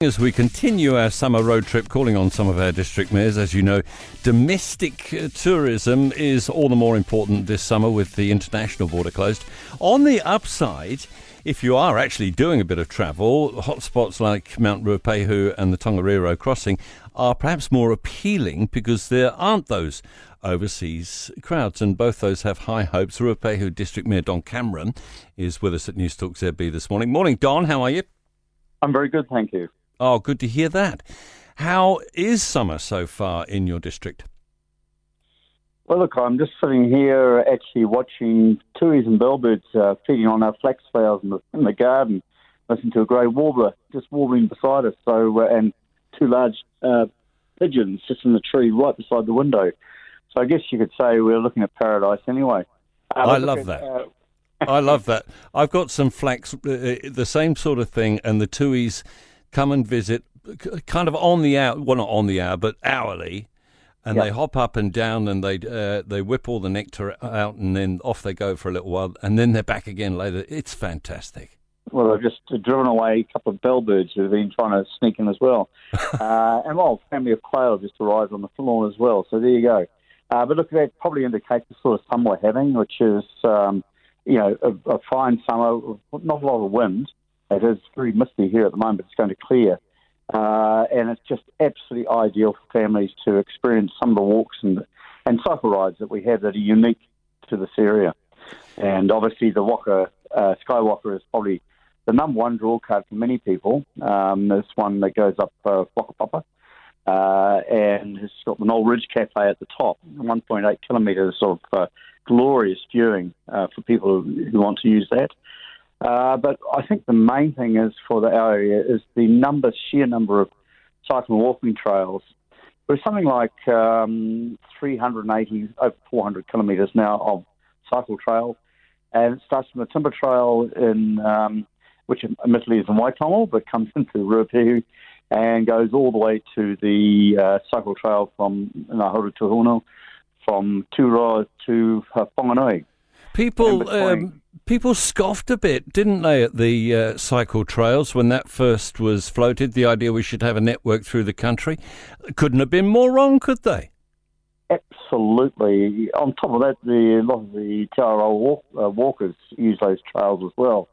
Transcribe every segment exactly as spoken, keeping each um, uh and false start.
As we continue our summer road trip, calling on some of our district mayors, as you know, domestic tourism is all the more important this summer with the international border closed. On the upside, if you are actually doing a bit of travel, hotspots like Mount Ruapehu and the Tongariro Crossing are perhaps more appealing because there aren't those overseas crowds, and both those have high hopes. Ruapehu District Mayor Don Cameron is with us at Newstalk Z B this morning. Morning, Don. How are you? I'm very good, thank you. Oh, good to hear that. How is summer so far in your district? Well, look, I'm just sitting here actually watching Tuis and bellbirds uh, feeding on our flax flowers in the, in the garden, listening to a grey warbler just warbling beside us, so uh, and two large uh, pigeons just in the tree right beside the window. So I guess you could say we're looking at paradise anyway. Uh, I love at, that. Uh, I love that. I've got some flax, uh, the same sort of thing, and the Tuis come and visit kind of on the hour, well, not on the hour, but hourly, and yep. They hop up and down and they uh, they whip all the nectar out and then off they go for a little while, and then they're back again later. It's fantastic. Well, they've just driven away a couple of bellbirds who've been trying to sneak in as well. uh, and, well, a family of quail just arrived on the lawn as well, so there you go. Uh, but look, that probably indicates the sort of summer we're having, which is, um, you know, a, a fine summer, not a lot of wind. It is very misty here at the moment, but it's going to clear. Uh, and it's just absolutely ideal for families to experience some of the walks and, and cycle rides that we have that are unique to this area. And obviously the Waka, uh, Skywalker is probably the number one draw card for many people. Um, there's one that goes up uh, Whakapapa, uh, and it's got the Knoll Ridge Cafe at the top, one point eight kilometres of uh, glorious viewing uh, for people who, who want to use that. Uh, but I think the main thing is for the area is the number, sheer number of cycle and walking trails. There's something like um, three hundred eighty, over four hundred kilometres now of cycle trails. And it starts from the Timber Trail, in um, which admittedly is in Waitomo, but comes into Ruapehu and goes all the way to the uh, cycle trail from Nahuru Tohono, from Turoa to Whanganui. People um, people scoffed a bit, didn't they, at the uh, cycle trails when that first was floated, the idea we should have a network through the country. Couldn't have been more wrong, could they? Absolutely. On top of that, the, a lot of the Turoa walk, uh, walkers use those trails as well.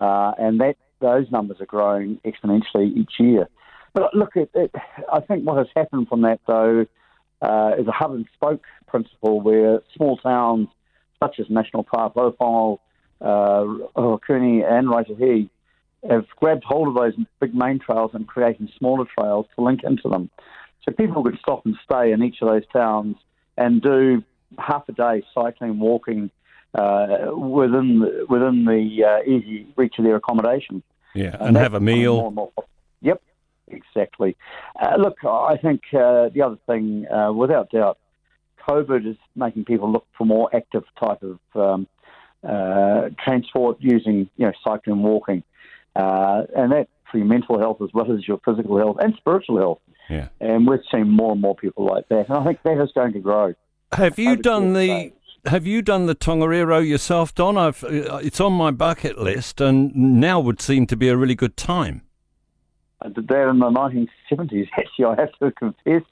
Uh, and that those numbers are growing exponentially each year. But look, it, it, I think what has happened from that, though, uh, is a hub and spoke principle where small towns such as National Park, Owhango, uh, Ohakune and Raetihi, have grabbed hold of those big main trails and creating smaller trails to link into them. So people could stop and stay in each of those towns and do half a day cycling, walking uh, within the, within the uh, easy reach of their accommodation. Yeah, and, and have a meal. More and more. Yep, exactly. Uh, look, I think uh, the other thing, uh, without doubt, COVID is making people look for more active type of um, uh, transport using, you know, cycling, walking, uh, and that for your mental health as well as your physical health and spiritual health. Yeah. And we're seeing more and more people like that, and I think that is going to grow. Have you done the days. Have you done the Tongariro yourself, Don? I've it's on my bucket list, and now would seem to be a really good time. I did that in the nineteen seventies. Actually, I have to confess.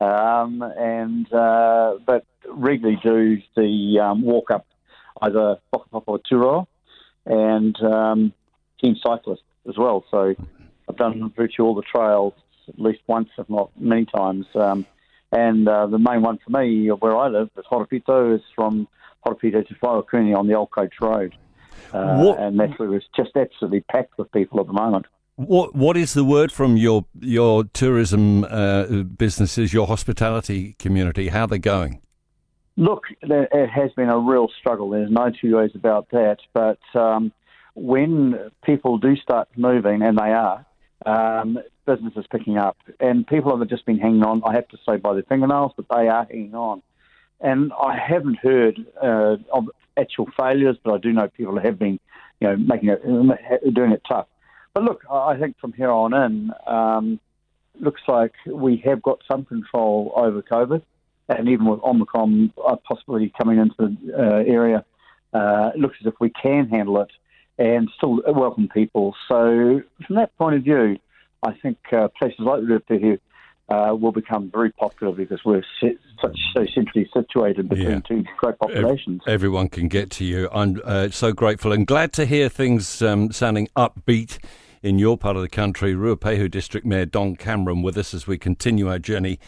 Um, and uh, but regularly do the um, walk up either Pokapu or Turoa, and um, team cyclist as well. So I've done virtually all the trails at least once, if not many times. Um, and uh, the main one for me, where I live, is Horopito. Is from Horopito to Whawakuni on the Old Coach Road, uh, and that's where it's just absolutely packed with people at the moment. What What is the word from your your tourism uh, businesses, your hospitality community? How are they going? Look, it has been a real struggle. There's no two ways about that. But um, when people do start moving, and they are, um, business is picking up. And people have just been hanging on, I have to say, by their fingernails, but they are hanging on. And I haven't heard uh, of actual failures, but I do know people have been, you know, making it, doing it tough. But look, I think from here on in, um, looks like we have got some control over COVID, and even with Omicron possibly coming into the uh, area, uh, it looks as if we can handle it and still welcome people. So from that point of view, I think uh, places like Ruapehu uh, will become very popular because we're si- such so centrally situated between yeah. two great populations. Ev- everyone can get to you. I'm uh, so grateful and glad to hear things um, sounding upbeat in your part of the country. Ruapehu District Mayor Don Cameron with us as we continue our journey